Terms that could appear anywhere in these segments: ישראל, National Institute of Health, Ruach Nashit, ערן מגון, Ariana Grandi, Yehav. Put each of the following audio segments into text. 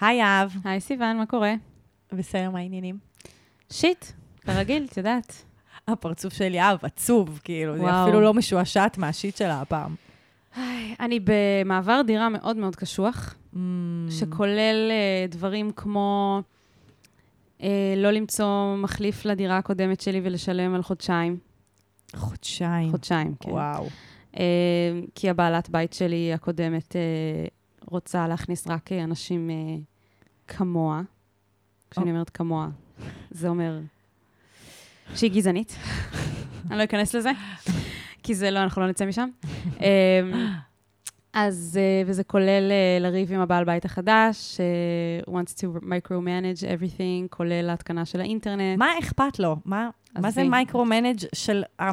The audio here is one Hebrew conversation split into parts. היי יהב. היי סיוון, מה קורה? בסדר, מה העניינים? שיט, כרגיל, את יודעת. הפרצוף של יהב עצוב, כאילו, וואו. זה אפילו לא משועשעת מהשיט שלה הפעם. אני במעבר דירה מאוד מאוד קשוח, שכולל דברים כמו לא למצוא מחליף לדירה הקודמת שלי ולשלם על חודשיים. חודשיים? חודשיים, כן. וואו. כי הבעלת בית שלי הקודמת רוצה להכניס רק אנשים כמוה. כשאני אומרת כמוה, זה אומר שהיא גזענית. אני לא אכנס לזה, כי זה לא, אנחנו לא נצא משם. אז, וזה כולל לריב עם הבעל בית החדש, wants to micromanage everything, כולל ההתקנה של האינטרנט. מה אכפת לו? מה זה micromanage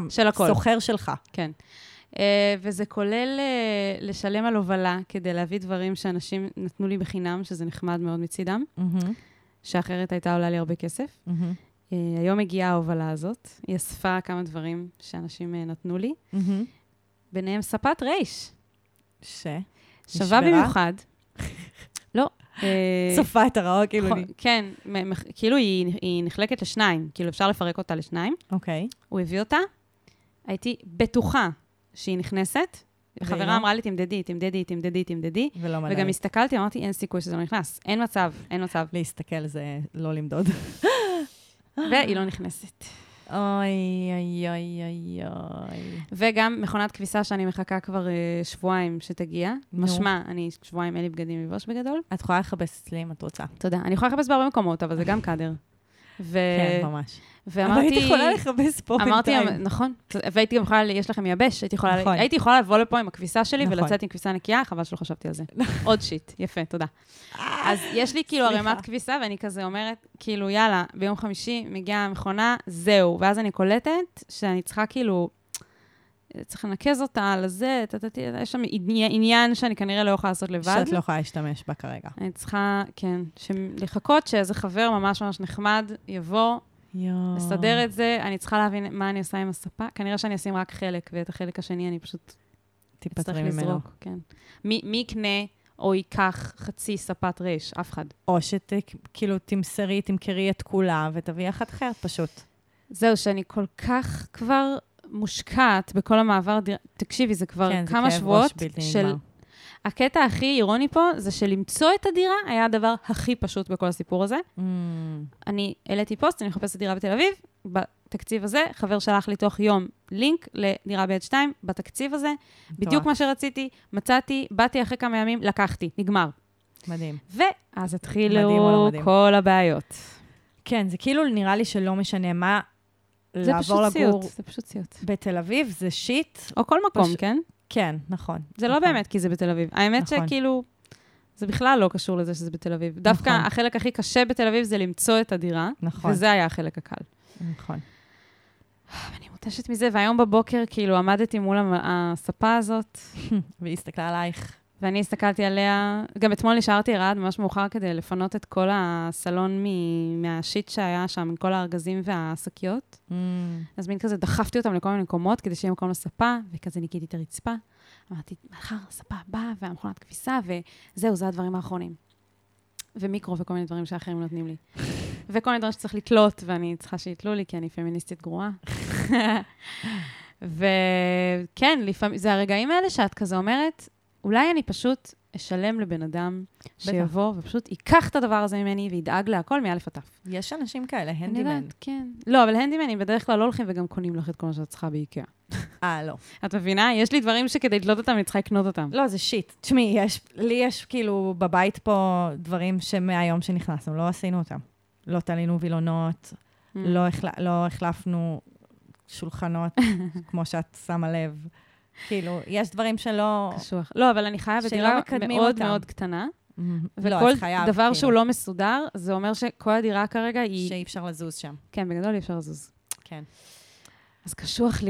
של הסוחר שלך? כן. וזה כולל לשלם על הובלה, כדי להביא דברים שאנשים נתנו לי בחינם, שזה נחמד מאוד מצידם, שאחרת הייתה עולה לי הרבה כסף. היום הגיעה ההובלה הזאת, היא אספה כמה דברים שאנשים נתנו לי, ביניהם ספת רייש. שווה במיוחד. לא. צופה את הרעו, כאילו. כן, כאילו היא נחלקת לשניים, כאילו אפשר לפרק אותה לשניים. אוקיי. הוא הביא אותה, הייתי בטוחה שהיא נכנסת, וחברה אמרה לי, תמדדי, וגם הסתכלתי, אמרתי, אין סיכוי שזה לא נכנס. אין מצב. להסתכל זה לא למדוד. והיא לא נכנסת. אוי, אוי, אוי, אוי. וגם מכונת כביסה שאני מחכה כבר שבועיים שתגיע. משמע, אני שבועיים אין לי בגדים לבוש בגדול. את יכולה לחפש אצלי אם את רוצה. תודה. אני יכולה לחפש בהרבה מקומות, אבל זה גם קאדר. כן, ממש. אבל הייתי יכולה לחפש פה בינתיים. נכון. והייתי יכולה, יש לכם יבש, הייתי יכולה לבוא לפה עם הכביסה שלי ולצאת עם כביסה נקייה, חבל שלא חשבתי על זה. עוד שיט, יפה, תודה. אז יש לי כאילו הרמת כביסה, ואני כזה אומרת, כאילו יאללה, ביום חמישי מגיעה המכונה, זהו. ואז אני קולטת שאני צריכה כאילו, צריך לנקז אותה על זה, יש שם עניין שאני כנראה לא יכולה לעשות לבד. שאת לא יכולה להשתמש בה כרגע. אני צריכה, כן, לחכות שאיזה חבר ממש ממש נחמד יבוא לסדר את זה, אני צריכה להבין מה אני עושה עם הספה. כנראה שאני אשים רק חלק, ואת החלק השני אני פשוט אצטרך לזרוק. כן. מי יקנה או ייקח חצי ספת רש? אף אחד. או שכאילו תמכרי את כולה, ותביא אחת אחרת פשוט. זהו, שאני כל כך כבר מושקעת בכל המעבר. תקשיבי, זה כבר כמה שבועות של... הקטע הכי אירוני פה, זה שלמצוא את הדירה היה הדבר הכי פשוט בכל הסיפור הזה. אני העליתי פוסט, אני מחפשת דירה בתל אביב, בתקציב הזה, חבר שלח לי תוך יום לינק לדירה ביד 2, בתקציב הזה, בדיוק מה שרציתי, מצאתי, באתי אחרי כמה ימים, לקחתי, נגמר. מדהים. ואז התחילו כל הבעיות. כן, זה כאילו נראה לי שלא משנה מה לעבור לגור בתל אביב, זה שיט. או כל מקום, כן? כן, נכון. זה לא באמת כי זה בתל אביב. האמת שכאילו, זה בכלל לא קשור לזה שזה בתל אביב. דווקא החלק הכי קשה בתל אביב זה למצוא את הדירה, וזה היה החלק הקל. נכון. אני מותשת מזה, והיום בבוקר כאילו עמדתי מול הספה הזאת. והיא הסתכלה עלייך. ואני הסתכלתי עליה, גם אתמול נשארתי ערד ממש מאוחר כדי לפנות את כל הסלון מהשיט שהיה שם, כל הארגזים והעסקיות. אז מין כזה דחפתי אותם לכל מיני מקומות, כדי שיהיה מקום לספה, וכזה ניקיתי את הרצפה. אמרתי, מחר הספה באה, והמכונת כביסה, וזהו, זה הדברים האחרונים. ומיקרו וכל מיני דברים שאחרים נותנים לי. וכל מיני דברים שצריך לתלות, ואני צריכה שיתלו לי, כי אני פמיניסטית גרועה. וכן, לפעמים, זה הרגעים האלה שאת כזה אומרת, אולי אני פשוט אשלם לבן אדם שיבוא ופשוט ייקח את הדבר הזה ממני וידאג להכל מאלף עד תף. יש אנשים כאלה, הנדימן. כן. לא, אבל הנדימנים בדרך כלל לא הולכים וגם קונים לך את כל מה שאת צריכה באיקאה. לא. את מבינה? יש לי דברים שכדי לתלות אותם, אני צריכה לקנות אותם. לא, זה שיט. תשמעי, לי יש כאילו בבית פה דברים שמהיום שנכנסנו, לא עשינו אותם. לא תלינו וילונות, לא החלפנו שולחנות, כמו שאת שמה לב. כאילו, יש דברים שלא... קשוח. לא, אבל אני חיה בדירה מאוד מאוד קטנה, וכל דבר שהוא לא מסודר, זה אומר שכל הדירה כרגע היא... שאי אפשר לזוז שם. כן, בגדול אי אפשר לזוז. כן. אז קשוח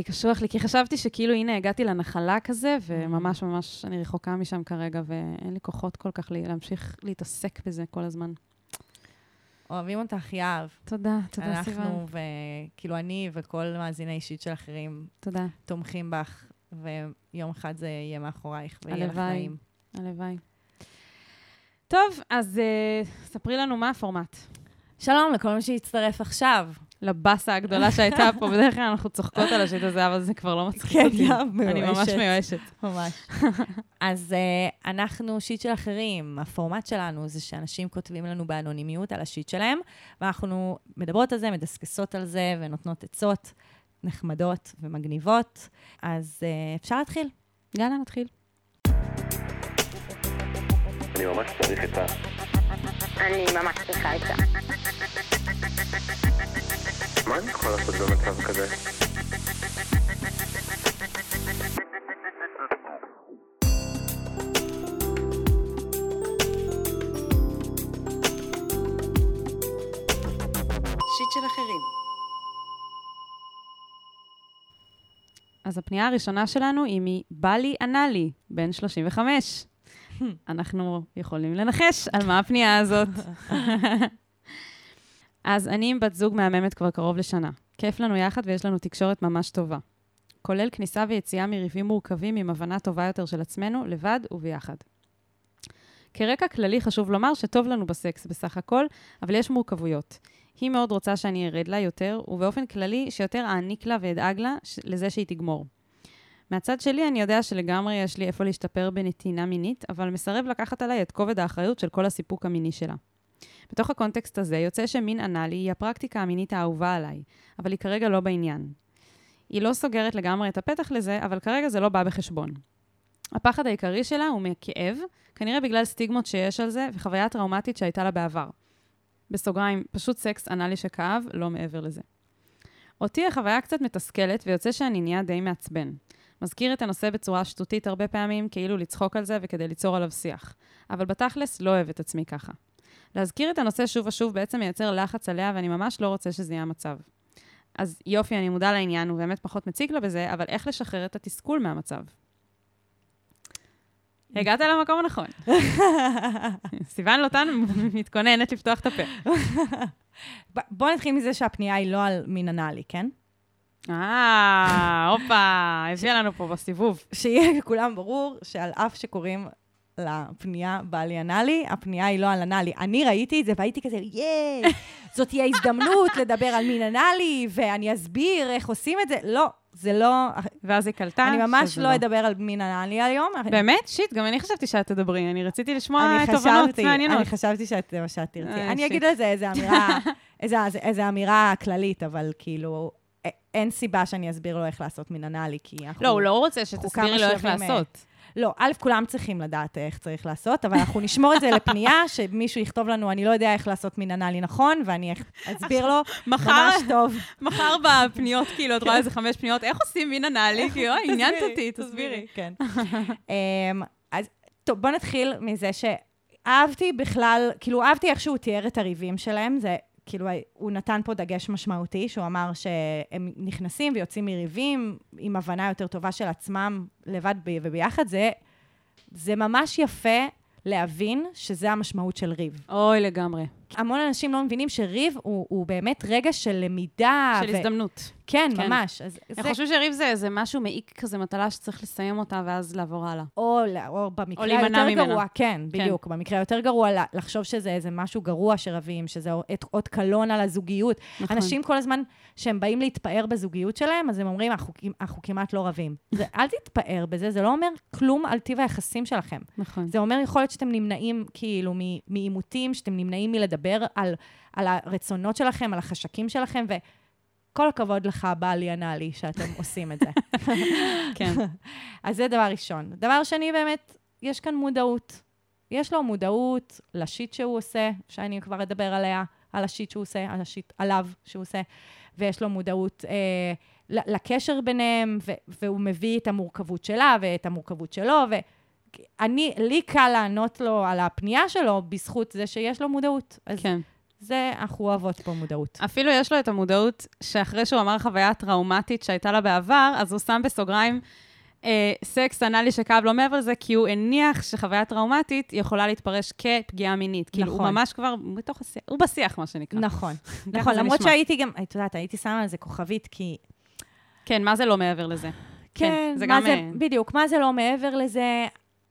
לי, כי חשבתי שכאילו, הנה, הגעתי לנחלה כזה, וממש ממש אני רחוקה משם כרגע, ואין לי כוחות כל כך להמשיך להתעסק בזה כל הזמן. אוהבים אותך, יהב. תודה, סיוון. אנחנו, וכאילו אני וכל מאזיני אישית של אחרים, תומכים בך. ויום אחד זה יהיה מאחורייך, ויהיה לחיים. הלוואי. טוב, אז ספרי לנו מה הפורמט. שלום לכל מי שיצטרף עכשיו. לבאסה הגדולה שהייתה פה, בדרך כלל אנחנו צוחקות על השיט הזה, אבל זה כבר לא מצחיק אותי. אני ממש מיואשת. ממש. אז אנחנו שיט של אחרים. הפורמט שלנו זה שאנשים כותבים לנו באנונימיות על השיט שלהם, ואנחנו מדברות על זה, מדסקסות על זה, ונותנות עצות נחמדות ומגניבות. אז אפשר להתחיל. יאללה, נתחיל. אני ממש צריך את ה... אני ממש צריכה את ה... מה אני יכולה לעשות במצב כזה? שיט של אחרים. אז הפנייה הראשונה שלנו היא מבלי אנלי, בן 35. אנחנו יכולים לנחש על מה הפנייה הזאת. אז אני עם בת זוג מהממת כבר קרוב לשנה. כיף לנו יחד ויש לנו תקשורת ממש טובה. כולל כניסה ויציאה מריבים מורכבים עם הבנה טובה יותר של עצמנו, לבד וביחד. כרקע כללי חשוב לומר שטוב לנו בסקס בסך הכל, אבל יש מורכבויות. היא מאוד רוצה שאני ארד לה יותר, ובאופן כללי שיותר אעניק לה ואדאג לה לזה שהיא תגמור. מהצד שלי אני יודע שלגמרי יש לי איפה להשתפר בנתינה מינית, אבל מסרב לקחת עליי את כובד האחריות של כל הסיפוק המיני שלה. בתוך הקונטקסט הזה יוצא שמין אנלי היא הפרקטיקה המינית האהובה עליי, אבל היא כרגע לא בעניין. היא לא סוגרת לגמרי את הפתח לזה, אבל כרגע זה לא בא בחשבון. הפחד העיקרי שלה הוא מכאב, כנראה בגלל סטיגמות שיש על זה וחוויה טראומטית שהייתה לה בעבר. בסוגריים, פשוט סקס אנלי שכאב, לא מעבר לזה. אותי החוויה קצת מתסכלת ויוצא שאני נהיה די מעצבן. מזכיר את הנושא בצורה שטותית הרבה פעמים, כאילו לצחוק על זה וכדי ליצור עליו שיח. אבל בתכלס לא אוהב את עצמי ככה. להזכיר את הנושא שוב ושוב בעצם מייצר לחץ עליה, ואני ממש לא רוצה שזה יהיה המצב. אז יופי, אני מודע לעניין, הוא באמת פחות מציג לה בזה, אבל איך לשחרר את התסכול מהמצב? הגעת למקום הנכון. סיון לוטן מתכוננת לפתוח את הפה. בוא נתחיל מזה שהפנייה היא לא על מין אנלי, כן? הופה, הביאה לנו פה בסיבוב. שיהיה כולם ברור שעל אף שקוראים לפנייה בעלי אנלי, הפנייה היא לא על אנלי. אני ראיתי את זה והייתי כזה, יאי, זאת תהיה הזדמנות לדבר על מין אנלי, ואני אסביר איך עושים את זה. לא, זה לא... ואז היא קלטה. אני ממש לא אדבר על מין אנלי היום. באמת? שיט, גם אני חשבתי שאת תדברי. אני רציתי לשמוע תובנות מעניינות. אני חשבתי שאת תרצי. אני אגיד על זה איזה אמירה כללית, אבל כאילו... אין סיבה שאני אסביר לו איך לעשות מין אנלי, כי אנחנו... לא, הוא לא רוצה שתסבירי לו איך לעשות. לא, א', כולם צריכים לדעת איך צריך לעשות, אבל אנחנו נשמור את זה לפנייה, שמישהו יכתוב לנו, אני לא יודע איך לעשות מין אנלי נכון, ואני אסביר לו ממש טוב. מחר בפניות, כאילו, את רואה איזה 5 פניות, איך עושים מין אנלי? כאילו, עניינת אותי, תסבירי. כן. אז, טוב, בוא נתחיל מזה שאהבתי בכלל, כאילו, אהבתי איך שהוא תיאר את הריבים שלהם, זה... כאילו, הוא נתן פה דגש משמעותי, שהוא אמר שהם נכנסים ויוצאים מריבים, עם הבנה יותר טובה של עצמם, לבד וביחד, זה ממש יפה להבין שזה המשמעות של ריב. אוי, לגמרי. המון אנשים לא מבינים שריב הוא באמת רגע של למידה. של הזדמנות. כן, ממש. אני חושב שריב זה איזה משהו מעיק כזה מטלה שצריך לסיים אותה ואז לעבור הלאה. או במקרה יותר גרוע, כן, בדיוק. במקרה יותר גרוע לחשוב שזה איזה משהו גרוע שרבים, שזה עוד קלון על הזוגיות. אנשים כל הזמן שהם באים להתפאר בזוגיות שלהם, אז הם אומרים, אנחנו כמעט לא רבים. אל תתפאר בזה, זה לא אומר כלום על טיב היחסים שלכם. זה אומר יכול להיות שאתם נמנעים כאילו מעימותים, שאתם נמנעים מלדבר על הרצונות שלכם, על החשקים שלכם, כל הכבוד לך, בעלי אנלי, שאתם עושים את זה. כן. אז זה דבר ראשון. דבר שני, באמת, יש כאן מודעות. יש לו מודעות לשיט שהוא עושה, שאני כבר אדבר עליה, על השיט שהוא עושה, על השיט עליו שהוא עושה, ויש לו מודעות לקשר ביניהם, והוא מביא את המורכבות שלה ואת המורכבות שלו, לי קל לענות לו על הפנייה שלו, בזכות זה שיש לו מודעות. כן. זה, אנחנו אוהבות פה מודעות. אפילו יש לו את המודעות שאחרי שהוא אמר חוויה טראומטית שהייתה לה בעבר, אז הוא שם בסוגריים סקס אנלי שכאב לא מעבר לזה, כי הוא הניח שחוויה טראומטית יכולה להתפרש כפגיעה מינית. נכון. כאילו הוא ממש כבר בתוך השיח, הוא בשיח מה שנקרא. נכון. נכון, למרות שהייתי גם, את יודעת, הייתי שמה על זה כוכבית, כי... כן, מה זה לא מעבר לזה? כן, זה גם... בדיוק, מה זה לא מעבר לזה...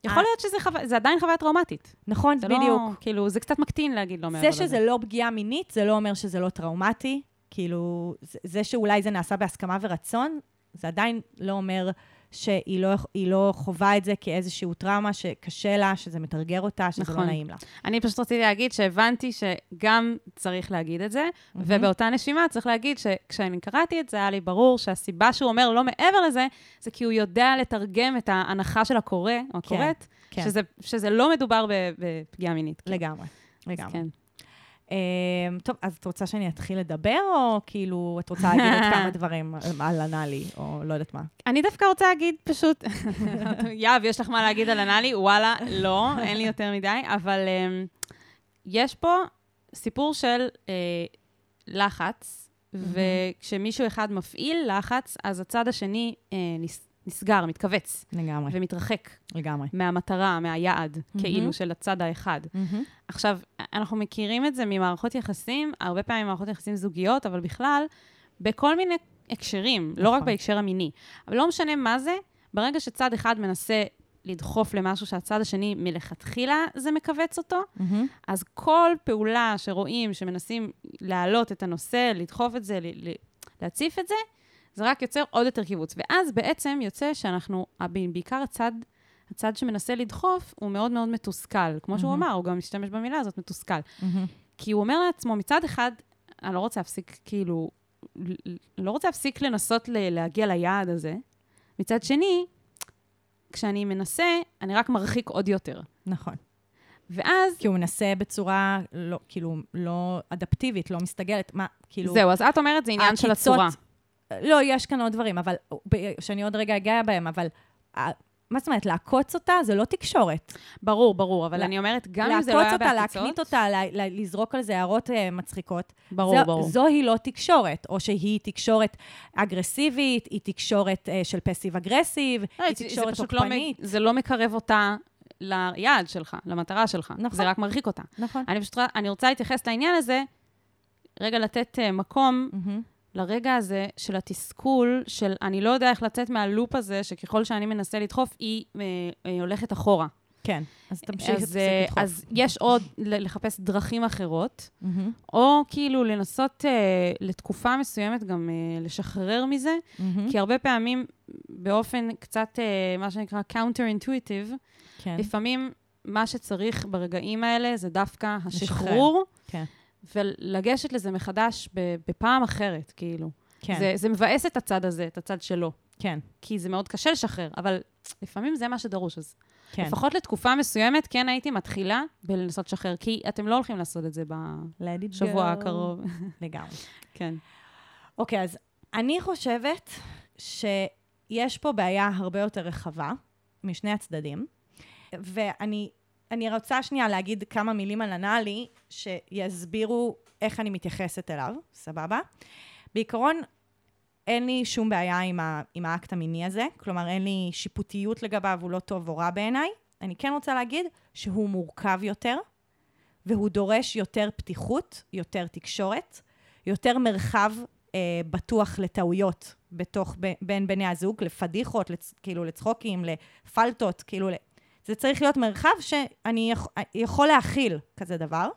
יכול להיות שזה עדיין חוויה טראומטית. נכון, בדיוק. כאילו, זה קצת מקטין להגיד לא מעבר. זה שזה לא פגיעה מינית, זה לא אומר שזה לא טראומטי. כאילו, זה שאולי זה נעשה בהסכמה ורצון, זה עדיין לא אומר שהיא לא חווה את זה כאיזשהו טראומה שקשה לה, שזה מתרגר אותה, שזה לא נעים לה. אני פשוט רציתי להגיד שהבנתי שגם צריך להגיד את זה, ובאותה נשימה צריך להגיד שכשאני קראתי את זה, היה לי ברור שהסיבה שהוא אומר לא מעבר לזה, זה כי הוא יודע לתרגם את ההנחה של הקורא, או הקוראת, שזה לא מדובר בפגיעה מינית. לגמרי, לגמרי. טוב, אז את רוצה שאני אתחיל לדבר, או כאילו את רוצה להגיד את כמה דברים על הנאלי, או לא יודעת מה? אני דווקא רוצה להגיד פשוט, יאב, יש לך מה להגיד על הנאלי? וואלה, לא, אין לי יותר מדי, אבל יש פה סיפור של לחץ, וכשמישהו אחד מפעיל לחץ, אז הצד השני נסגר, מתכווץ. לגמרי. ומתרחק. לגמרי. מהמטרה, מהיעד, כאילו של הצד האחד. עכשיו, אנחנו מכירים את זה ממערכות יחסים, הרבה פעמים מערכות יחסים זוגיות, אבל בכלל, בכל מיני הקשרים, לא רק בהקשר המיני. אבל לא משנה מה זה, ברגע שצד אחד מנסה לדחוף למשהו שהצד השני מלכתחילה זה מקווץ אותו, אז כל פעולה שרואים, שמנסים להעלות את הנושא, לדחוף את זה, להציף את זה, זה רק יוצר עוד יותר קיבוץ. ואז בעצם יוצא שאנחנו, בעיקר הצד שמנסה לדחוף, הוא מאוד מאוד מתוסכל. כמו שהוא אמר, הוא גם משתמש במילה הזאת, מתוסכל. כי הוא אומר לעצמו, מצד אחד, אני לא רוצה להפסיק, כאילו, לא רוצה להפסיק לנסות להגיע ליעד הזה. מצד שני, כשאני מנסה, אני רק מרחיק עוד יותר. נכון. ואז... כי הוא מנסה בצורה, לא, כאילו, לא אדפטיבית, לא מסתגלת. מה, כאילו... זהו, אז את אומרת, זה עניין של הצורה. לא, יש כאן עוד דברים, אבל, שאני עוד רגע אגיע בהם, אבל, מה זאת אומרת, לעקוץ אותה, זה לא תקשורת. ברור, ברור, אבל אני אומרת, גם אם זה לא היה בעקיצות. לעקוץ אותה, להקנית אותה, לזרוק על זה הערות מצחיקות. ברור, ברור. זוהי לא תקשורת, או שהיא תקשורת אגרסיבית, היא תקשורת של פסיב אגרסיב, היא תקשורת תוקפנית. זה לא מקרב אותה ליעד שלך, למטרה שלך. נכון. זה רק מרחיק אותה. נכון. אני רוצה להתייחס לעניין הזה, רגע לתת מקום, לרגע הזה של התסכול, של אני לא יודע איך לצאת מהלופ הזה, שככל שאני מנסה לדחוף, היא הולכת אחורה. כן, אז תמשיך את זה לדחוף. אז יש עוד לחפש דרכים אחרות, או כאילו לנסות לתקופה מסוימת גם לשחרר מזה, כי הרבה פעמים באופן קצת, מה שנקרא counter-intuitive, לפעמים מה שצריך ברגעים האלה זה דווקא השחרור. כן. ולגשת לזה מחדש בפעם אחרת, כאילו. כן. זה מבאס את הצד הזה, את הצד שלו. כן. כי זה מאוד קשה לשחרר, אבל לפעמים זה מה שדרוש, אז כן. לפחות לתקופה מסוימת, כן הייתי מתחילה בלנסות לשחרר, כי אתם לא הולכים לעשות את זה בשבוע הקרוב. לגמרי. כן. אוקיי, אז אני חושבת שיש פה בעיה הרבה יותר רחבה, משני הצדדים, ואני רוצה שנייה להגיד כמה מילים על הנאלי, שיסבירו איך אני מתייחסת אליו, סבבה? בעיקרון, אין לי שום בעיה עם האקט המיני הזה, כלומר, אין לי שיפוטיות לגביו, הוא לא טוב או רע בעיניי. אני כן רוצה להגיד שהוא מורכב יותר, והוא דורש יותר פתיחות, יותר תקשורת, יותר מרחב בטוח לטעויות, בין בני הזוג, לפדיחות, כאילו לצחוקים, לפלטות, כאילו... זה צריך להיות מרחב שאני יכול להכיל כזה דבר,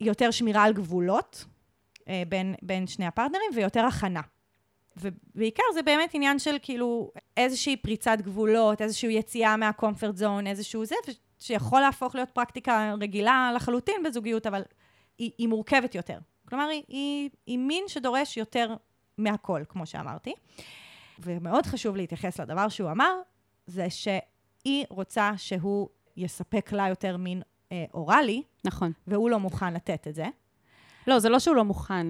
יותר שמירה על גבולות בין שני הפרטנרים, ויותר הכנה. ובעיקר זה באמת עניין של כאילו איזושהי פריצת גבולות, איזושהי יציאה מהקומפרט זון, איזשהו זה, שיכול להפוך להיות פרקטיקה רגילה לחלוטין בזוגיות, אבל היא מורכבת יותר. כלומר, היא מין שדורש יותר מהכל, כמו שאמרתי. ומאוד חשוב להתייחס לדבר שהוא אמר, זה ש... היא רוצה שהוא יספק לה יותר מין אוראלי. נכון. והוא לא מוכן לתת את זה. לא, זה לא שהוא לא מוכן.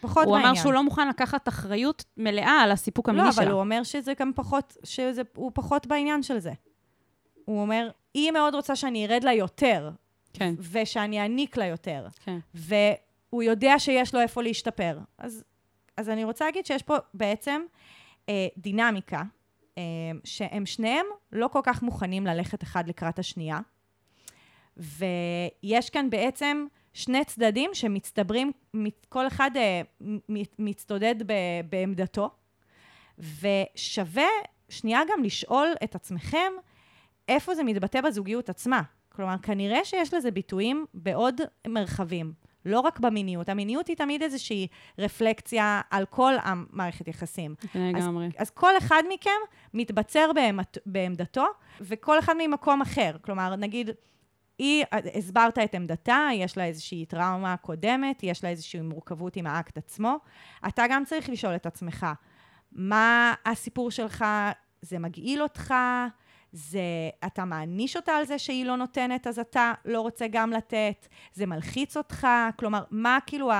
פחות הוא מעניין. הוא אמר שהוא לא מוכן לקחת אחריות מלאה על הסיפוק המיני שלה. לא, אבל הוא אומר שזה גם פחות, שהוא פחות בעניין של זה. הוא אומר, היא מאוד רוצה שאני ארד לה יותר. כן. ושאני אעניק לה יותר. כן. והוא יודע שיש לו איפה להשתפר. אז אני רוצה להגיד שיש פה בעצם דינמיקה, שהם שניהם לא כל כך מוכנים ללכת אחד לקראת השנייה, ויש כאן בעצם שני צדדים שמצטברים, כל אחד מצטודד בעמדתו, ושווה שנייה גם לשאול את עצמכם, איפה זה מתבטא בזוגיות עצמה. כלומר, כנראה שיש לזה ביטויים בעוד מרחבים, לא רק במיניות. המיניות היא תמיד איזושהי רפלקציה על כל המערכת יחסים. אז כל אחד מכם מתבצר בעמדתו, וכל אחד ממקום אחר. כלומר, נגיד, היא הסברת את עמדתה, יש לה איזושהי טראומה קודמת, יש לה איזושהי מורכבות עם האקט עצמו. אתה גם צריך לשאול את עצמך, מה הסיפור שלך, זה מגעיל אותך, זה, אתה מעניש אותה על זה שהיא לא נותנת, אז אתה לא רוצה גם לתת, זה מלחיץ אותך, כלומר, מה, כאילו,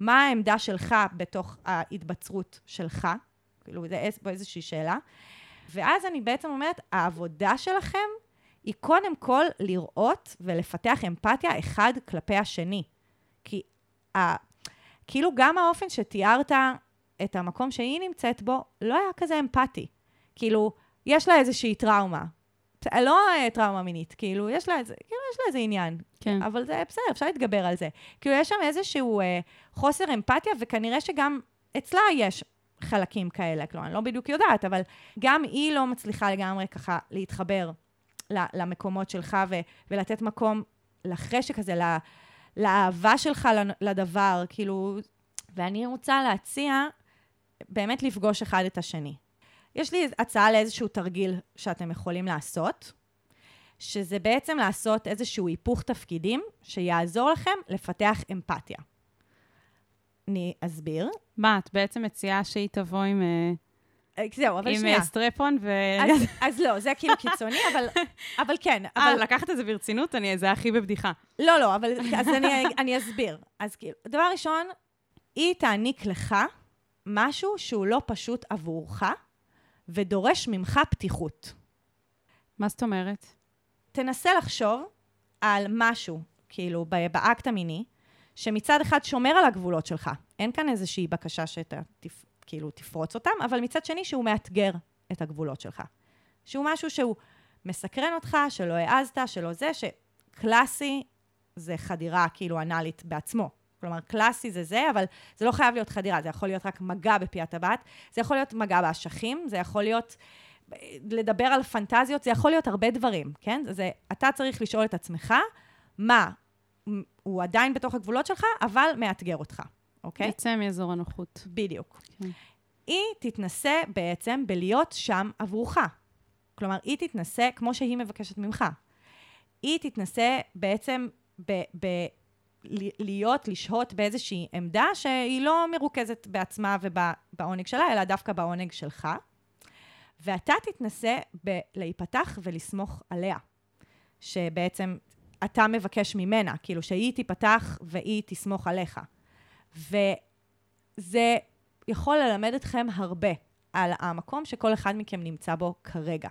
מה העמדה שלך בתוך ההתבצרות שלך? כאילו, זה איזושהי שאלה. ואז אני בעצם אומרת, העבודה שלכם היא קודם כל לראות ולפתח אמפתיה אחד כלפי השני. כי כאילו גם האופן שתיארת את המקום שהיא נמצאת בו, לא היה כזה אמפתי. כאילו, יש לה איזושהי טראומה. לא טראומה מינית, כאילו, יש לה איזה, כאילו, יש לה איזה עניין. כן. אבל זה בסדר, אפשר להתגבר על זה. כאילו, יש שם איזשהו חוסר אמפתיה, וכנראה שגם אצלה יש חלקים כאלה. כלומר, אני לא בדיוק יודעת, אבל גם היא לא מצליחה לגמרי ככה להתחבר למקומות שלך, ולתת מקום לחשק הזה, לאהבה שלך לדבר, כאילו, ואני רוצה להציע, באמת לפגוש אחד את השני. יש לי הצעה לאיזשהו תרגיל שאתם יכולים לעשות, שזה בעצם לעשות איזשהו היפוך תפקידים, שיעזור לכם לפתח אמפתיה. אני אסביר. מה, את בעצם מציעה שהיא תבוא עם... זהו, אבל שנייה. עם סטרפון ו... אז לא, זה כאילו קיצוני, אבל כן. אבל לקחת את זה ברצינות, זה הכי בבדיחה. לא, לא, אבל אז אני אסביר. אז כאילו, דבר ראשון, היא תעניק לך משהו שהוא לא פשוט עבורך, ודורש ממך פתיחות. מה זאת אומרת? תנסה לחשוב על משהו, כאילו, באקט המיני, שמצד אחד שומר על הגבולות שלך. אין כאן איזושהי בקשה שאתה כאילו תפרוץ אותם, אבל מצד שני שהוא מאתגר את הגבולות שלך. שהוא משהו שהוא מסקרן אותך, שלא העזת, שלא זה, שקלאסי זה חדירה כאילו אנלית בעצמו. כלומר, קלאסי זה זה, אבל זה לא חייב להיות חדירה, זה יכול להיות רק מגע בפיית הבת, זה יכול להיות מגע באשכים, זה יכול להיות לדבר על פנטזיות, זה יכול להיות הרבה דברים, כן? זה, אתה צריך לשאול את עצמך, מה הוא עדיין בתוך הגבולות שלך, אבל מאתגר אותך, אוקיי? בעצם מאזור הנוחות. בדיוק. כן. היא תתנסה בעצם בלהיות שם עבורך. כלומר, היא תתנסה כמו שהיא מבקשת ממך. היא תתנסה בעצם לשהות באיזושהי עמדה שהיא לא מרוכזת בעצמה ובעונג שלה, אלא דווקא בעונג שלך. ואתה תתנסה להיפתח ולסמוך עליה. שבעצם אתה מבקש ממנה, כאילו שהיא תיפתח והיא תסמוך עליך. וזה יכול ללמד אתכם הרבה על המקום שכל אחד מכם נמצא בו כרגע.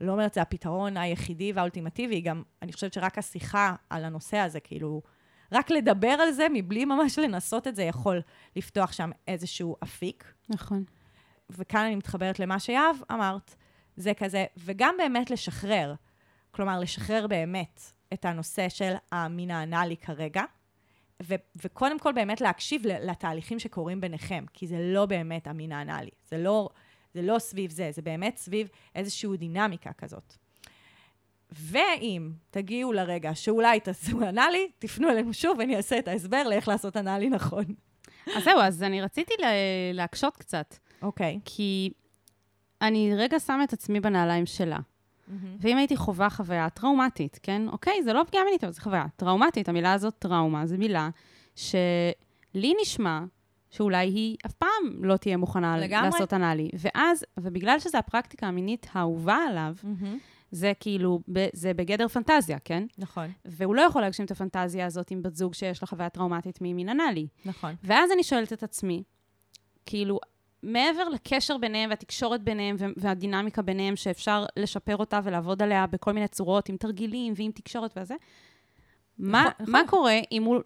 לא אומרת, זה הפתרון היחידי והאולטימטיבי, גם אני חושבת שרק השיחה על הנושא הזה, כאילו, רק לדבר על זה, מבלי ממש לנסות את זה, יכול לפתוח שם איזשהו אפיק. נכון. וכאן אני מתחברת למה שיהב אמרת, זה כזה, וגם באמת לשחרר, כלומר, לשחרר באמת את הנושא של המין האנלי כרגע, וקודם כל באמת להקשיב לתהליכים שקורים ביניכם, כי זה לא באמת המין האנלי, זה לא סביב זה, זה באמת סביב איזשהו דינמיקה כזאת. ואם תגיעו לרגע שאולי תעשו אנלי, תפנו אלינו שוב ואני אעשה את ההסבר לאיך לעשות אנלי נכון. אז זהו, אז אני רציתי להקשות קצת. אוקיי. כי אני רגע שמה את עצמי בנעליים שלה. ואם הייתי חווה חוויה טראומטית, כן? אוקיי, זה לא פגיעה מינית, אבל זה חוויה טראומטית. המילה הזאת טראומה, זו מילה שלי נשמע שאולי היא אף פעם לא תהיה מוכנה לעשות אנלי. ואז, ובגלל שזו הפרקטיקה המינית האהובה עליו, זה כאילו, זה בגדר פנטזיה, כן? נכון. והוא לא יכול להגשים את הפנטזיה הזאת עם בת זוג שיש לה חוויה טראומטית ממין אנלי. נכון. ואז אני שואלת את עצמי, כאילו, מעבר לקשר ביניהם והתקשורת ביניהם והדינמיקה ביניהם שאפשר לשפר אותה ולעבוד עליה בכל מיני צורות, עם תרגילים ועם תקשורת וזה, מה קורה אם הוא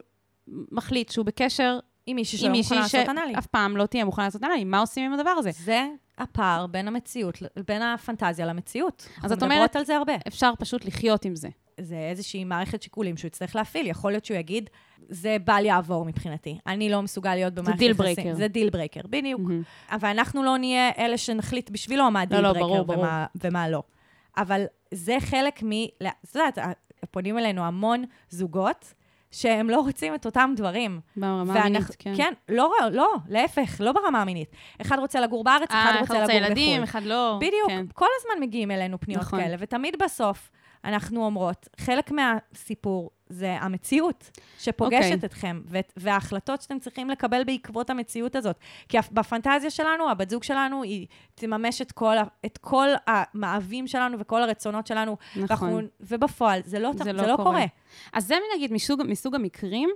מחליט שהוא בקשר עם מישהי שאף פעם לא תהיה מוכנה לעשות אנלי? מה עושים עם הדבר הזה? זה הפער בין המציאות, בין הפנטזיה למציאות. אז את אומרת, על זה הרבה. אפשר פשוט לחיות עם זה. זה איזושהי מערכת שיקולים שהוא יצטרך להפעיל. יכול להיות שהוא יגיד, זה בל יעבור מבחינתי. אני לא מסוגל להיות במערכת יחסים. זה דיל ברייקר. זה דיל ברייקר, בדיוק. אבל אנחנו לא נהיה אלה שנחליט בשבילו מה דיל ברייקר ומה לא. אבל זה חלק זאת אומרת, פונים אלינו המון זוגות, שהם לא רוצים את אותם דברים. ברמה המינית, כן. כן, לא, להפך, לא ברמה המינית. אחד רוצה לגור בארץ, אחד רוצה לגור בחו"ל. אחד רוצה ילדים, אחד לא. בדיוק, כל הזמן מגיעים אלינו פניות כאלה, ותמיד בסוף אנחנו אומרות, חלק מהסיפור זה המציאות שפוגשת אתכם, וההחלטות שאתם צריכים לקבל בעקבות המציאות הזאת. כי בפנטזיה שלנו, הבת זוג שלנו, היא תממש את כל המאווים שלנו וכל הרצונות שלנו. נכון. ובפועל, זה לא קורה. אז זה נגיד מסוג המקרים,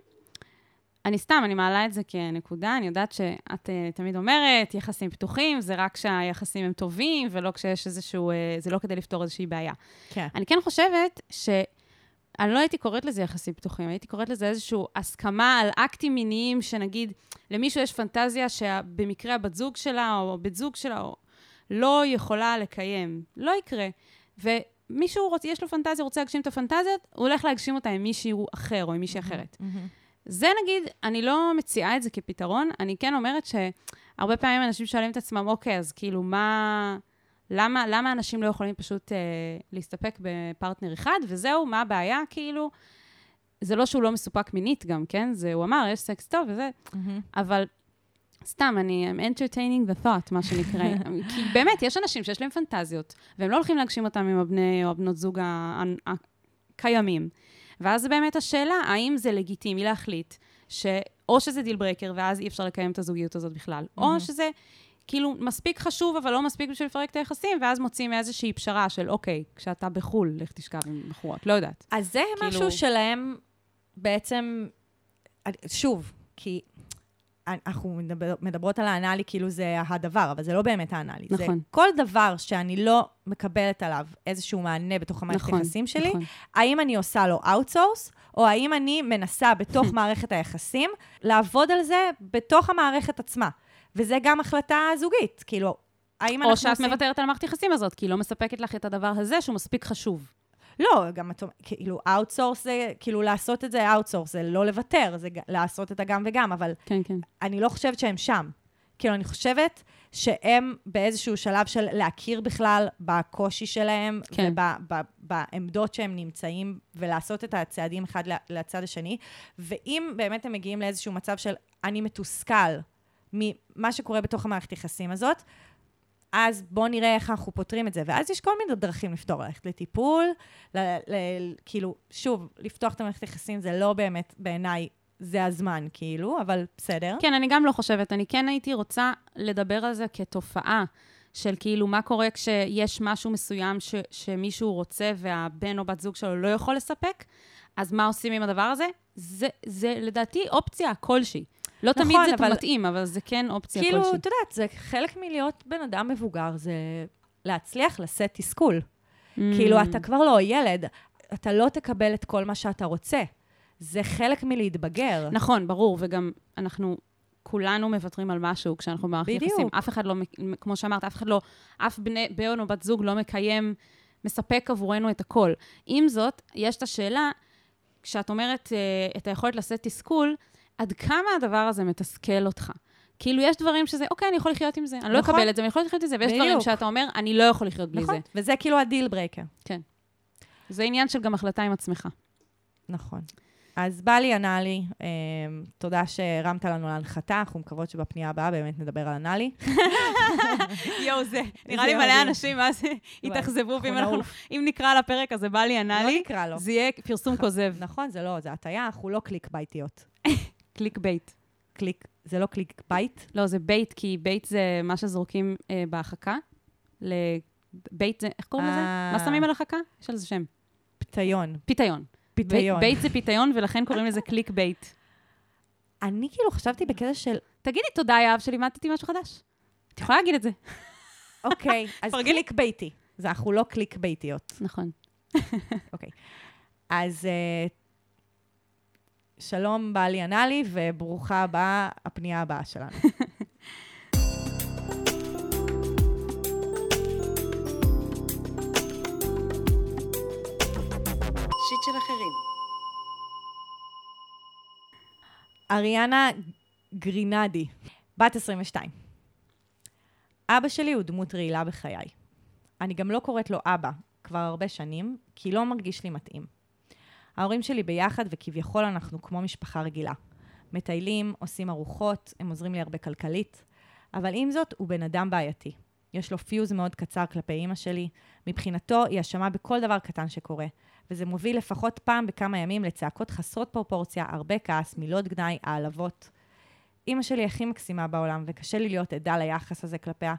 אני מעלה את זה כנקודה, אני יודעת שאת תמיד אומרת, יחסים פתוחים, זה רק שהיחסים הם טובים, ולא כשיש איזשהו, זה לא כדי לפתור איזושהי בעיה. כן. אני כן חושבת אני לא הייתי קוראת לזה יחסים פתוחים, הייתי קוראת לזה איזושהי הסכמה על אקטים מיניים, שנגיד, למישהו יש פנטזיה שבמקרה הבת זוג שלה, או בת זוג שלה, או לא יכולה לקיים. לא יקרה. ומישהו יש לו פנטזיה, רוצה להגשים את הפנטזיות, הוא הולך להגשים אותה עם מישהו אחר, או עם מישהי אחרת. זה נגיד, אני לא מציעה את זה כפתרון, אני כן אומרת שהרבה פעמים אנשים שואלים את עצמם, אוקיי, אז כאילו מה... למה אנשים לא יכולים פשוט להסתפק בפרטנר אחד, וזהו, מה הבעיה, כאילו, זה לא שהוא לא מסופק מינית גם, כן? הוא אמר, יש סקס טוב וזה, אבל סתם, I'm entertaining the thought, מה שנקרא, כי באמת, יש אנשים שיש להם פנטזיות, והם לא הולכים להגשים אותם עם הבני או הבנות זוג הקיימים, ואז באמת השאלה, האם זה לגיטימי להחליט, או שזה דיל ברקר, ואז אי אפשר לקיים את הזוגיות הזאת בכלל, או שזה... כאילו, מספיק חשוב, אבל לא מספיק בשביל לפרק את היחסים, ואז מוצאים איזושהי פשרה של, אוקיי, כשאתה בחול, לך תשכב עם בחורות, לא יודעת. אז זה משהו שלהם בעצם, שוב, כי אנחנו מדברות על האנלי, כאילו זה הדבר, אבל זה לא באמת האנלי. זה כל דבר שאני לא מקבלת עליו איזשהו מענה בתוך המערכת היחסים שלי, האם אני עושה לו outsource, או האם אני מנסה בתוך מערכת היחסים, לעבוד על זה בתוך המערכת עצמה. וזה גם החלטה זוגית, כאילו, או שאת מוותרת על מערכת יחסים הזאת, כי היא לא מספקת לך את הדבר הזה שהוא מספיק חשוב. לא, גם כאילו, outsource זה, כאילו, לעשות את זה outsource, זה לא לוותר, זה לעשות את הגם וגם, אבל אני לא חושבת שהם שם. כאילו, אני חושבת שהם באיזשהו שלב של להכיר בכלל בקושי שלהם, ובעמדות שהם נמצאים, ולעשות את הצעדים אחד לצד השני, ואם באמת הם מגיעים לאיזשהו מצב של אני מתוסכל, ממה שקורה בתוך המערכת יחסים הזאת, אז בואו נראה איך אנחנו פותרים את זה. ואז יש כל מיני דרכים לפתור, ללכת לטיפול, כאילו, שוב, לפתוח את המערכת יחסים, זה לא באמת, בעיניי, זה הזמן, כאילו, אבל בסדר. כן, אני גם לא חושבת, אני כן הייתי רוצה לדבר על זה כתופעה, של כאילו, מה קורה כשיש משהו מסוים שמישהו רוצה, והבן או בת זוג שלו לא יכול לספק, אז מה עושים עם הדבר הזה? זה לדעתי אופציה כלשהי. לא תמיד זה מתאים, אבל זה כן אופציה כלשהי. כאילו, אתה יודעת, זה חלק מלהיות בן אדם מבוגר, זה להצליח לשאת תסכול. כאילו, אתה כבר לא ילד, אתה לא תקבל את כל מה שאתה רוצה. זה חלק מלהתבגר. נכון, ברור, וגם אנחנו כולנו מוותרים על משהו כשאנחנו מערכת יחסים. אף אחד לא, כמו שאמרת, אף בן או בת זוג לא מקיים, מספק עבורנו את הכל. עם זאת, יש את השאלה, כשאת אומרת את היכולת לשאת תסכול, עד כמה הדבר הזה מתסכל אותך? כאילו, יש דברים שזה, אוקיי, אני יכול לחיות עם זה, אני לא אקבל את זה, אני יכול לחיות עם זה, ויש דברים שאתה אומר, אני לא יכול לחיות בלי זה. וזה כאילו הדיל ברייקר. כן. זה עניין של גם החלטה עם עצמך. נכון. אז בא לי אנלי, תודה שהרמת לנו להנחתה, אנחנו מקוות שבפנייה הבאה באמת נדבר על אנלי. יואו, זה נראה לי מלא אנשים, אז יתאכזבו, אם נקרא לפרק הזה, בא לי אנלי, זה יהיה פרסום כוזב. נכון, זה לא, זה הטעיה, אנחנו לא קליק ביתיות. קליק בייט. קליק, זה לא קליק בייט? לא, זה בייט, כי בייט זה מה שזורקים בהחקה. בייט זה, איך קוראים לזה? מה שמים על החקה? יש על זה שם. פיתיון. פיתיון. בייט זה פיתיון, ולכן קוראים לזה קליק בייט. אני כאילו חשבתי בקטע של... תגידי תודה, יהב, שלימדתי משהו חדש. את יכולה להגיד את זה. אוקיי, אז קליק בייטי. זה אנחנו לא קליק בייטיות. נכון. אוקיי. אז... שלום, בא לי אנלי, וברוכה הבאה, הפנייה הבאה שלנו. שיט של אחרים. אריאנה גרינדי, בת 22. אבא שלי הוא דמות רעילה בחיי. אני גם לא קוראת לו אבא, כבר הרבה שנים, כי לא מרגיש לי מתאים. ההורים שלי ביחד, וכביכול אנחנו כמו משפחה רגילה. מטיילים, עושים ארוחות, הם עוזרים לי הרבה כלכלית, אבל עם זאת הוא בן אדם בעייתי. יש לו פיוז מאוד קצר כלפי אמא שלי, מבחינתו היא אשמה בכל דבר קטן שקורה, וזה מוביל לפחות פעם בכמה ימים לצעקות חסרות פרופורציה, הרבה כעס, מילות גנאי, העלבות. אמא שלי הכי מקסימה בעולם, וקשה לי להיות עדה ליחס הזה כלפיה,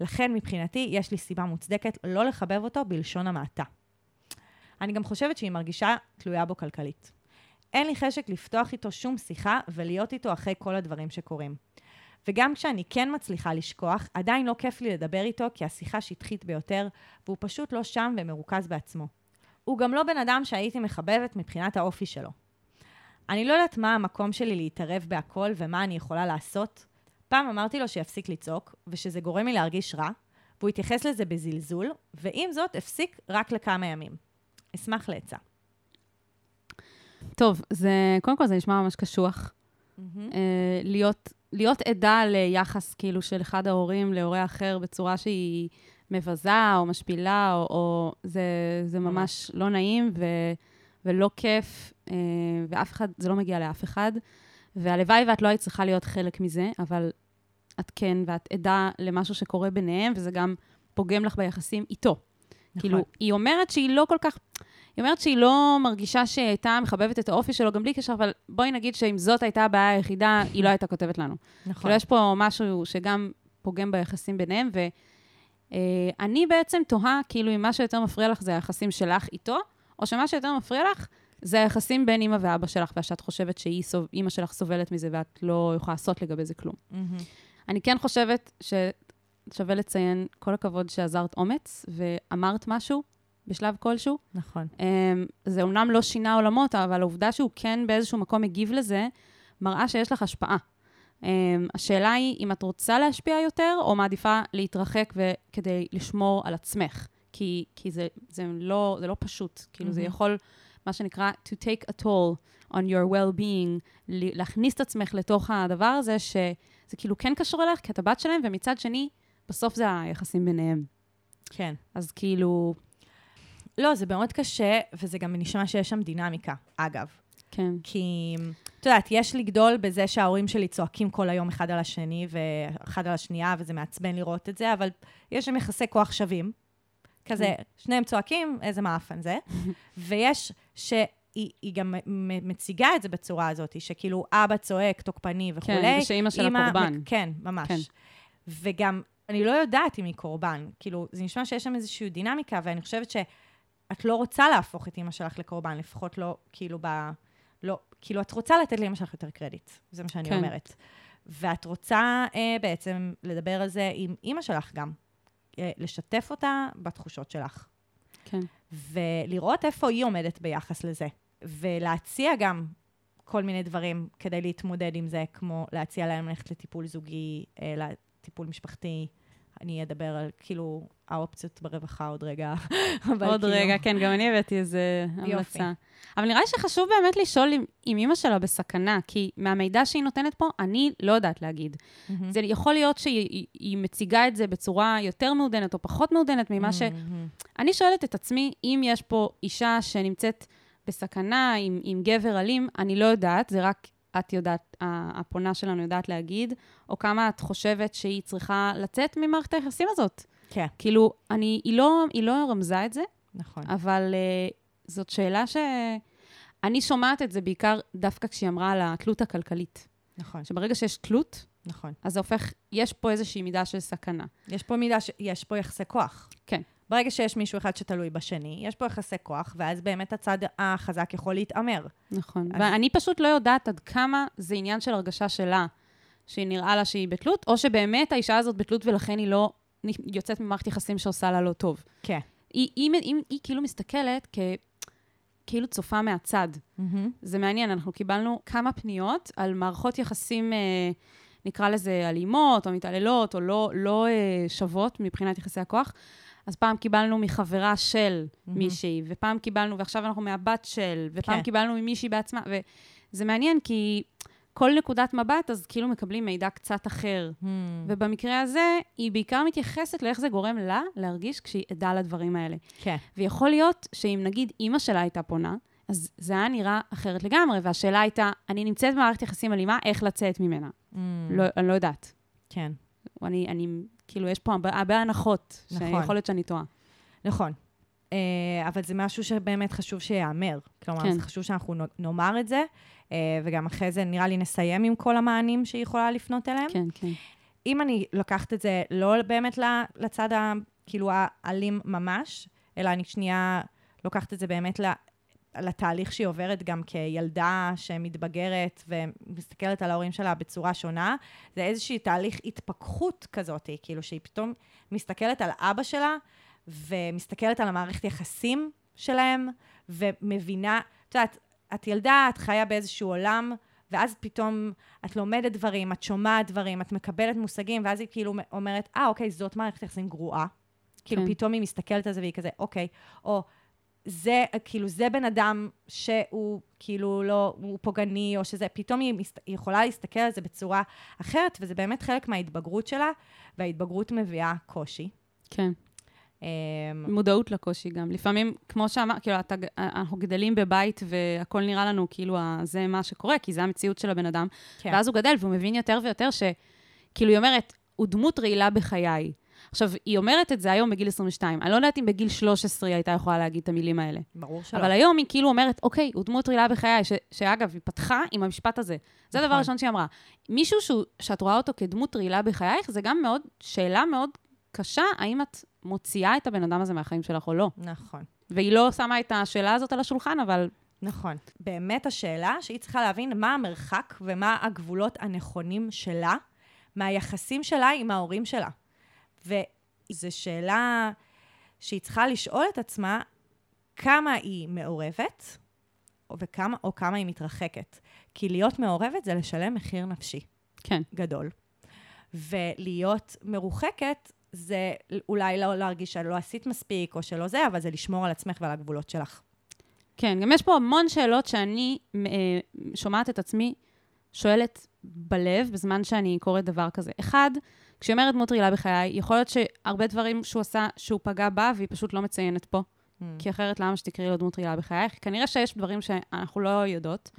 לכן מבחינתי יש לי סיבה מוצדקת לא לחבב אותו בלשון המעטה. אני גם חושבת שהיא מרגישה תלויה בו כלכלית. אין לי חשק לפתוח איתו שום שיחה ולהיות איתו אחרי כל הדברים שקורים. וגם כשאני כן מצליחה לשכוח, עדיין לא כיף לי לדבר איתו כי השיחה שטחית ביותר, והוא פשוט לא שם ומרוכז בעצמו. הוא גם לא בן אדם שהייתי מחבבת מבחינת האופי שלו. אני לא יודעת מה המקום שלי להתערב בהכל ומה אני יכולה לעשות. פעם אמרתי לו שיפסיק לצעוק ושזה גורם לי להרגיש רע, והוא התייחס לזה בזלזול, ועם זאת הפסיק רק לכמה ימים. אשמח לעצה. טוב, קודם כל זה נשמע ממש קשוח. להיות עדה ליחס כאילו של אחד ההורים להורי אחר בצורה שהיא מבזה או משפילה, או זה ממש לא נעים ולא כיף, ואף אחד, זה לא מגיע לאף אחד. והלוואי ואת לא היית צריכה להיות חלק מזה, אבל את כן, ואת עדה למשהו שקורה ביניהם, וזה גם פוגם לך ביחסים איתו. כאילו, היא אומרת שהיא לא כל כך... היא אומרת שהיא לא מרגישה שהייתה מחבבת את האופי שלו, גם בלי קשר, אבל בואי נגיד שאם זאת הייתה הבעיה היחידה, היא לא הייתה כותבת לנו. נכון. כאילו, יש פה משהו שגם פוגם ביחסים ביניהם, ואני בעצם תוהה, כאילו, אם מה שיותר מפריע לך זה היחסים שלך איתו, או שמה שיותר מפריע לך, זה היחסים בין אמא ואבא שלך, ושאת חושבת שאמא שלך סובלת מזה, ואת לא יכולה לעשות לגבי זה כלום. אני כן חושבת ששווה לציין כל הכבוד שעזרת אומץ, ואמרת משהו בשלב כלשהו. נכון. זה אומנם לא שינה עולמות, אבל העובדה שהוא כן באיזשהו מקום מגיב לזה, מראה שיש לך השפעה. השאלה היא אם את רוצה להשפיע יותר, או מעדיפה להתרחק כדי לשמור על עצמך. כי זה לא פשוט. כאילו זה יכול... מה שנקרא, to take a toll on your well-being, להכניס את עצמך לתוך הדבר הזה, שזה כאילו כן קשור אליך, כי אתה בת שלהם, ומצד שני, בסוף זה היחסים ביניהם. כן. אז כאילו... לא, זה מאוד קשה, וזה גם נשמע שיש שם דינמיקה, אגב. כן. כי, את יודעת, יש לי גדול בזה שההורים שלי צועקים כל היום אחד על השני, ואחד על השנייה, וזה מעצבן לראות את זה, אבל יש שם יחסי כוח שווים. כזה, שניהם צועקים, איזה מאפן זה. ויש שהיא גם מציגה את זה בצורה הזאת, שכאילו אבא צועק, תוקפני וכו'. כן, ושאימא שלה קורבן. כן, ממש. כן. וגם, אני לא יודעת אם היא קורבן. כאילו, זה נשמע שיש שם איזושהי דינמיקה, ואני חושבת שאת לא רוצה להפוך את אימא שלך לקורבן, לפחות לא, כאילו, כאילו, את רוצה לתת לאימא שלך יותר קרדיט. זה מה שאני אומרת. ואת רוצה בעצם לדבר על זה עם אימא שלך גם. לשתף אותה בתחושות שלך. כן. ולראות איפה היא עומדת ביחס לזה. ולהציע גם כל מיני דברים כדי להתמודד עם זה, כמו להציע להם ללכת לטיפול זוגי, לטיפול משפחתי. אני אדבר על, כאילו, האופציות ברווחה עוד רגע. עוד רגע, כן, גם אני הבאתי איזה המלצה. אבל נראה לי שחשוב באמת לשאול אם אמא שלה בסכנה, כי מהמידע שהיא נותנת פה, אני לא יודעת להגיד. זה יכול להיות שהיא מציגה את זה בצורה יותר מעודנת או פחות מעודנת ממה ש... אני שואלת את עצמי, אם יש פה אישה שנמצאת בסכנה עם גבר אלים, אני לא יודעת, זה רק... את יודעת, הפונה שלנו יודעת להגיד, או כמה את חושבת שהיא צריכה לצאת ממערכת היחסים הזאת. כן. כאילו, היא לא רמזה את זה. נכון. אבל זאת שאלה שאני שומעת את זה בעיקר דווקא כשהיא אמרה על התלות הכלכלית. נכון. שברגע שיש תלות, נכון. אז זה הופך, יש פה איזושהי מידה של סכנה. יש פה יחסי כוח. כן. ברגע שיש מישהו אחד שתלוי בשני, יש פה יחסי כוח, ואז באמת הצד החזק יכול להתאמר. נכון. ואני פשוט לא יודעת עד כמה זה עניין של הרגשה שלה, שהיא נראה לה שהיא בתלות, או שבאמת האישה הזאת בתלות, ולכן היא לא יוצאת ממערכת יחסים שעושה לה לא טוב. כן. היא כאילו מסתכלת כאילו צופה מהצד. זה מעניין, אנחנו קיבלנו כמה פניות על מערכות יחסים... נקרא לזה אלימות, או מתעללות, או לא שוות מבחינת יחסי הכוח. אז פעם קיבלנו מחברה של מישהי, ופעם קיבלנו, ועכשיו אנחנו מהבת של, ופעם קיבלנו ממישהי בעצמה. וזה מעניין, כי כל נקודת מבט, אז כאילו מקבלים מידע קצת אחר. ובמקרה הזה, היא בעיקר מתייחסת לאיך זה גורם לה להרגיש כשהיא עדה לדברים האלה. כן. ויכול להיות שאם נגיד אמא שלה הייתה פונה, אז זה היה נראה אחרת לגמרי, והשאלה הייתה, אני נמצאת במערכת יחסים אלימה, איך לצאת ממנה? אני לא יודעת. כן. אני, כאילו, יש פה הרבה הנחות, שיכול להיות שאני טועה. נכון. אבל זה משהו שבאמת חשוב שיאמר. כלומר, זה חשוב שאנחנו נאמר את זה, וגם אחרי זה נראה לי נסיים עם כל המענים שהיא יכולה לפנות אליהם. כן, כן. אם אני לוקחת את זה לא באמת לצד כאילו האלים ממש, אלא אני שנייה לוקחת את זה באמת לתהליך שהיא עוברת גם כילדה שמתבגרת ומסתכלת על ההורים שלה בצורה שונה, זה איזושהי תהליך התפכחות כזאת, כאילו שהיא פתאום מסתכלת על אבא שלה, ומסתכלת על המערכת יחסים שלהם, ומבינה, את יודעת, את ילדה, את חיה באיזשהו עולם, ואז פתאום את לומדת דברים, את שומעת דברים, את מקבלת מושגים, ואז היא כאילו אומרת, אוקיי, זאת מערכת יחסים גרועה. כאילו פתאום היא מסתכלת על זה והיא כזה, אוקיי, או זה, כאילו, זה בן אדם שהוא, כאילו, לא, הוא פוגעני, או שזה, פתאום היא יכולה להסתכל על זה בצורה אחרת, וזה באמת חלק מההתבגרות שלה, וההתבגרות מביאה קושי. כן. מודעות לקושי גם. לפעמים, כמו שאמר, כאילו, אנחנו גדלים בבית והכל נראה לנו, כאילו, זה מה שקורה, כי זה המציאות של הבן אדם. ואז הוא גדל והוא מבין יותר ויותר שכאילו, היא אומרת, הוא דמות רעילה בחיי. עכשיו, היא אומרת את זה היום בגיל 22. אני לא יודעת אם בגיל 13 הייתה יכולה להגיד את המילים האלה. ברור שלא. אבל היום היא כאילו אומרת, אוקיי, הוא דמות רעילה בחיי, שאגב, היא פתחה עם המשפט הזה. זה הדבר הראשון שהיא אמרה. מישהו שאת רואה אותו כדמות רעילה בחייך, זה גם מאוד, שאלה מאוד קשה, האם את מוציאה את הבן אדם הזה מהחיים שלך או לא. נכון. והיא לא שמה את השאלה הזאת על השולחן, אבל... נכון. באמת השאלה שהיא צריכה להבין מה המרחק ומה הגבולות הנכונים שלה, מהיחסים שלה עם ההורים שלה. וזו שאלה שהיא צריכה לשאול את עצמה כמה היא מעורבת או כמה היא מתרחקת. כי להיות מעורבת זה לשלם מחיר נפשי. כן. גדול. ולהיות מרוחקת זה אולי לא להרגיש שלא עשית מספיק או שלא זה, אבל זה לשמור על עצמך ועל הגבולות שלך. כן, גם יש פה המון שאלות שאני שומעת את עצמי, שואלת בלב בזמן שאני קוראת דבר כזה. אחד, כשהיא אומרת דמות רעילה בחיי, יכול להיות שהרבה דברים שהוא עשה, שהוא פגע בה, והיא פשוט לא מציינת פה. כי אחרת למה שתקראי לו דמות רעילה בחיי? כנראה שיש דברים שאנחנו לא יודעות.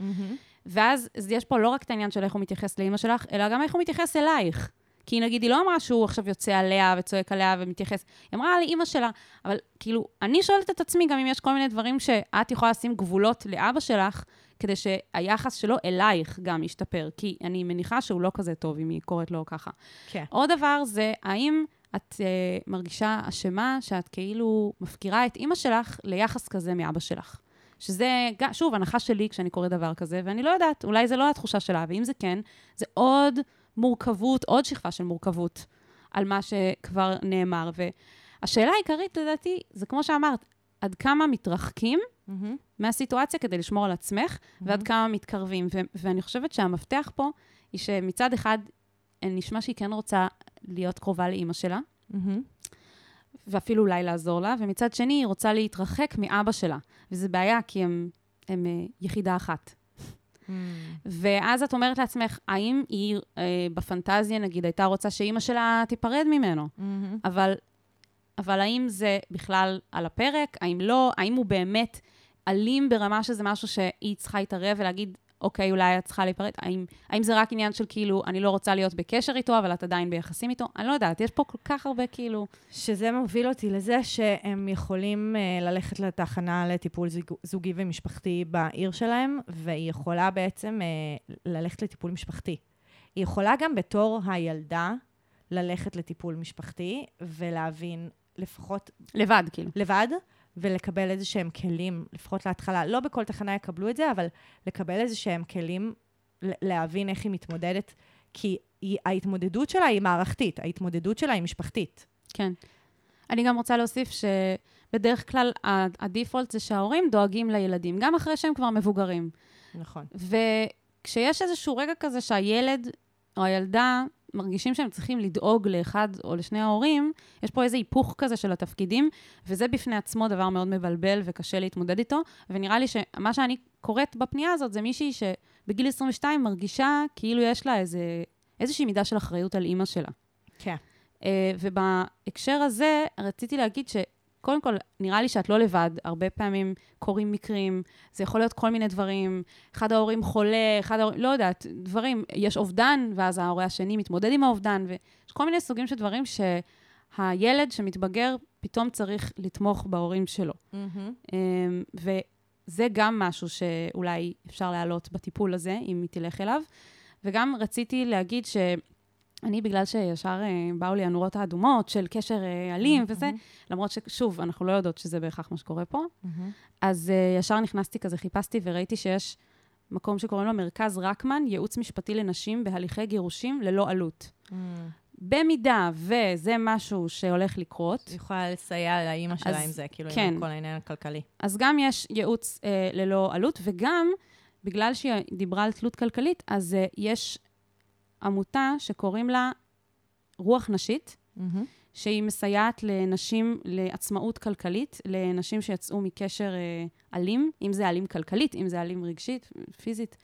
ואז יש פה לא רק את העניין של איך הוא מתייחס לאמא שלך, אלא גם איך הוא מתייחס אלייך. כי נגיד, היא לא אמרה שהוא עכשיו יוצא עליה וצועק עליה ומתייחס. היא אמרה על אמא שלה, אבל כאילו, אני שואלת את עצמי גם אם יש כל מיני דברים שאת יכולה לשים גבולות לאבא שלך, כדי שהיחס שלו אלייך גם ישתפר, כי אני מניחה שהוא לא כזה טוב אם היא קוראת לו ככה. כן. עוד דבר זה, האם את מרגישה אשמה שאת כאילו מפקירה את אמא שלך ליחס כזה מאבא שלך? שזה, שוב, הנחה שלי כשאני קוראת דבר כזה, ואני לא יודעת, אולי זה לא התחושה שלה, ואם זה כן, זה עוד מורכבות, עוד שכבה של מורכבות, על מה שכבר נאמר. והשאלה העיקרית, לדעתי, זה כמו שאמרת, עד כמה מתרחקים מהסיטואציה כדי לשמור על עצמך, ועד כמה מתקרבים. ואני חושבת שהמפתח פה, היא שמצד אחד, נשמע שהיא כן רוצה להיות קרובה לאמא שלה, ואפילו אולי לעזור לה, ומצד שני, היא רוצה להתרחק מאבא שלה. וזה בעיה, כי הם יחידה אחת. ואז את אומרת לעצמך, האם היא בפנטזיה, נגיד, הייתה רוצה שאמא שלה תיפרד ממנו? אבל האם זה בכלל על הפרק? האם לא? האם הוא באמת אלים ברמה שזה משהו שהיא צריכה להתערב ולהגיד, אוקיי, אולי את צריכה להיפרד? האם זה רק עניין של כאילו, אני לא רוצה להיות בקשר איתו, אבל את עדיין ביחסים איתו? אני לא יודעת, יש פה כל כך הרבה כאילו... שזה מוביל אותי לזה שהם יכולים ללכת לתחנה לטיפול זוגי ומשפחתי בעיר שלהם, והיא יכולה בעצם ללכת לטיפול משפחתי. היא יכולה גם בתור הילדה ללכת לטיפול משפחתי, ולהבין לפחות... לבד, כאילו. לבד. ולקבל איזה שהם כלים, לפחות להתחלה, לא בכל תחנה יקבלו את זה, אבל לקבל איזה שהם כלים, להבין איך היא מתמודדת, כי ההתמודדות שלה היא מערכתית, ההתמודדות שלה היא משפחתית. כן. אני גם רוצה להוסיף שבדרך כלל הדיפולט זה שההורים דואגים לילדים, גם אחרי שהם כבר מבוגרים. נכון. וכשיש איזשהו רגע כזה שהילד או הילדה מרגישים שהם צריכים לדאוג לאחד או לשני ההורים, יש פה איזה היפוך כזה של התפקידים, וזה בפני עצמו דבר מאוד מבלבל וקשה להתמודד איתו, ונראה לי שמה שאני קוראת בפנייה הזאת, זה מישהי בגיל 22 מרגישה כאילו יש לה איזושהי מידה של אחריות על אימא שלה. כן. ובהקשר הזה רציתי להגיד שקודם כל נראה לי שאת לא לבד, הרבה פעמים קורים מקרים, זה יכול להיות כל מיני דברים, אחד ההורים חולה, אחד ההורים, לא יודעת, דברים, יש אובדן ואז ההורה השני מתמודד עם האובדן, ויש כל מיני סוגים של דברים שהילד שמתבגר פתאום צריך לתמוך בהורים שלו. וזה גם משהו שאולי אפשר להעלות בטיפול הזה, אם היא תלך אליו. וגם רציתי להגיד שאני, בגלל שישר באו לי הנורות האדומות של קשר אלים וזה, למרות ששוב, אנחנו לא יודעות שזה בהכרח מה שקורה פה, אז ישר נכנסתי כזה, חיפשתי וראיתי שיש מקום שקוראים לו מרכז רקמן, ייעוץ משפטי לנשים בהליכי גירושים ללא עלות. במידה, וזה משהו שהולך לקרות. יכולה לסייע לאמא שלה עם זה, כאילו עם כל העניין הכלכלי. אז גם יש ייעוץ ללא עלות, וגם, בגלל שהיא דיברה על תלות כלכלית, אז יש עמותה שקוראים לה רוח נשית, שהיא מסייעת לנשים, לעצמאות כלכלית, לנשים שיצאו מקשר אלים, אם זה אלים כלכלית, אם זה אלים רגשית, פיזית.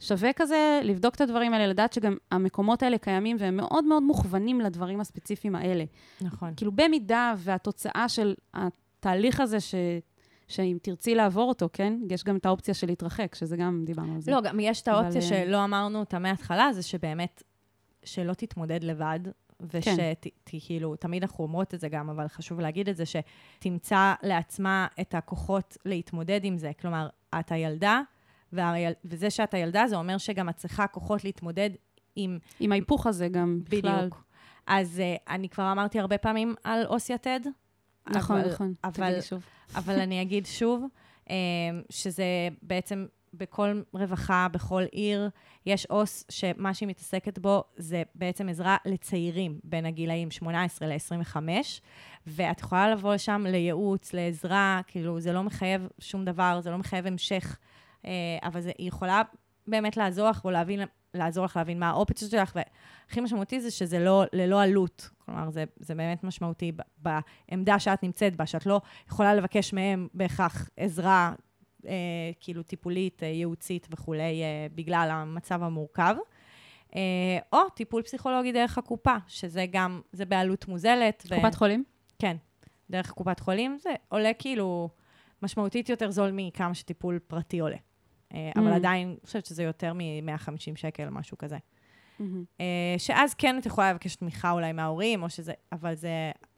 שווה כזה לבדוק את הדברים האלה, לדעת שגם המקומות האלה קיימים, והם מאוד מאוד מוכוונים לדברים הספציפיים האלה. נכון. כאילו במידה והתוצאה של התהליך הזה שאם תרצי לעבור אותו, כן? יש גם את האופציה של להתרחק, שזה גם דיברנו על זה. לא, גם יש את האופציה שלא אמרנו אותה מההתחלה, זה שבאמת שלא תתמודד לבד, ושכאילו, תמיד אנחנו אומרות את זה גם, אבל חשוב להגיד את זה, שתמצא לעצמה את הכוחות להתמודד עם זה. כלומר, את הילדה, וזה שאת הילדה, זה אומר שגם את צריכה כוחות להתמודד עם... עם ההיפוך הזה גם בכלל. בדיוק. אז אני כבר אמרתי הרבה פעמים על אוסי-ted. נכון, נכון. אבל אני אגיד שוב, שזה בעצם בכל רווחה, בכל עיר, יש אוס שמה שהיא מתעסקת בו, זה בעצם עזרה לצעירים בין הגילאים 18 ל-25, ואת יכולה לבוא לשם לייעוץ, לעזרה, כאילו זה לא מחייב שום דבר, זה לא מחייב המשך... אבל היא יכולה באמת לעזור לך, או לעזור לך להבין מה האופציות שלך, והכי משמעותי זה שזה ללא עלות, כלומר, זה באמת משמעותי בעמדה שאת נמצאת בה, שאת לא יכולה לבקש מהם בהכרח עזרה, כאילו טיפולית, ייעוצית וכו', בגלל המצב המורכב, או טיפול פסיכולוגי דרך הקופה, שזה גם, זה בעלות מוזלת. קופת חולים? כן, דרך קופת חולים, זה עולה כאילו משמעותית יותר זול מכמה שטיפול פרטי עולה. אבל עדיין, אני חושבת שזה יותר מ-150 שקל, משהו כזה. שאז כן, את יכולה לבקש תמיכה אולי מההורים, או שזה, אבל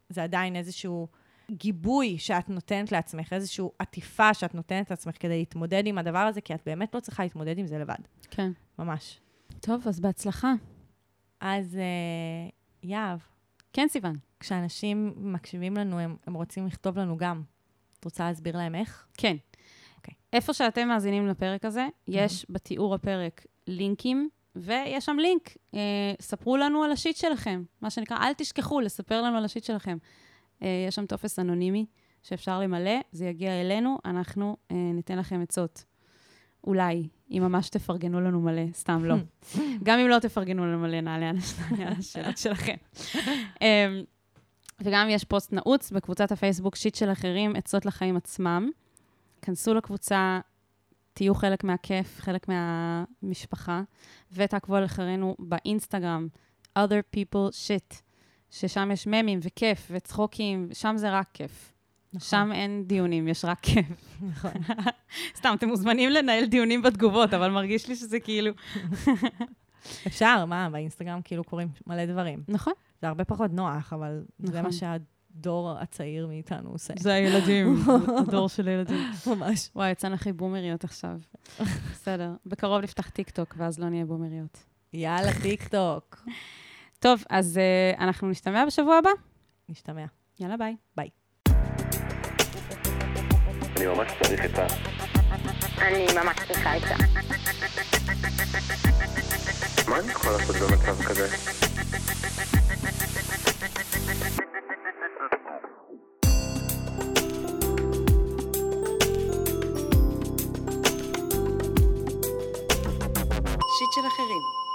זה עדיין איזשהו גיבוי שאת נותנת לעצמך, איזשהו עטיפה שאת נותנת לעצמך כדי להתמודד עם הדבר הזה, כי את באמת לא צריכה להתמודד עם זה לבד. כן. ממש. טוב, אז בהצלחה. אז יהב. כן, סיון. כשאנשים מקשיבים לנו, הם רוצים לכתוב לנו גם. את רוצה להסביר להם איך? כן. Okay. איפה שאתם מאזינים לפרק הזה, יש בתיאור הפרק לינקים, ויש שם לינק. ספרו לנו על השיט שלכם. מה שנקרא, אל תשכחו לספר לנו על השיט שלכם. יש שם טופס אנונימי שאפשר למלא, זה יגיע אלינו, אנחנו ניתן לכם עצות. אולי, אם ממש תפרגנו לנו מלא, סתם לא. גם אם לא תפרגנו לנו מלא, נעלה על השאלות שלכם. וגם יש פוסט נעוץ בקבוצת הפייסבוק שיט של אחרים, עצות לחיים עצמם. כנסו לקבוצה, תהיו חלק מהכיף, חלק מהמשפחה, ותעקבו על אחרינו באינסטגרם, other people shit, ששם יש ממים וכיף וצחוקים, שם זה רק כיף. נכון. שם אין דיונים, יש רק כיף. נכון. סתם, אתם מוזמנים לנהל דיונים בתגובות, אבל מרגיש לי שזה כאילו... אפשר, מה? באינסטגרם כאילו קוראים מלא דברים. נכון. זה הרבה פחות נוח, אבל זה מה שהדור הצעיר מאיתנו עושה. זה הילדים, הדור של הילדים. ממש. וואי, יצאנו הכי בומריות עכשיו. בסדר. בקרוב נפתח טיק-טוק, ואז לא נהיה בומריות. יאללה, טיק-טוק. טוב, אז אנחנו נשתמע בשבוע הבא? נשתמע. יאללה, ביי. ביי. אני ממש צריך את ה... אני ממש צריכה את ה... מה אני יכולה לעשות במצב כזה? שיט של אחרים.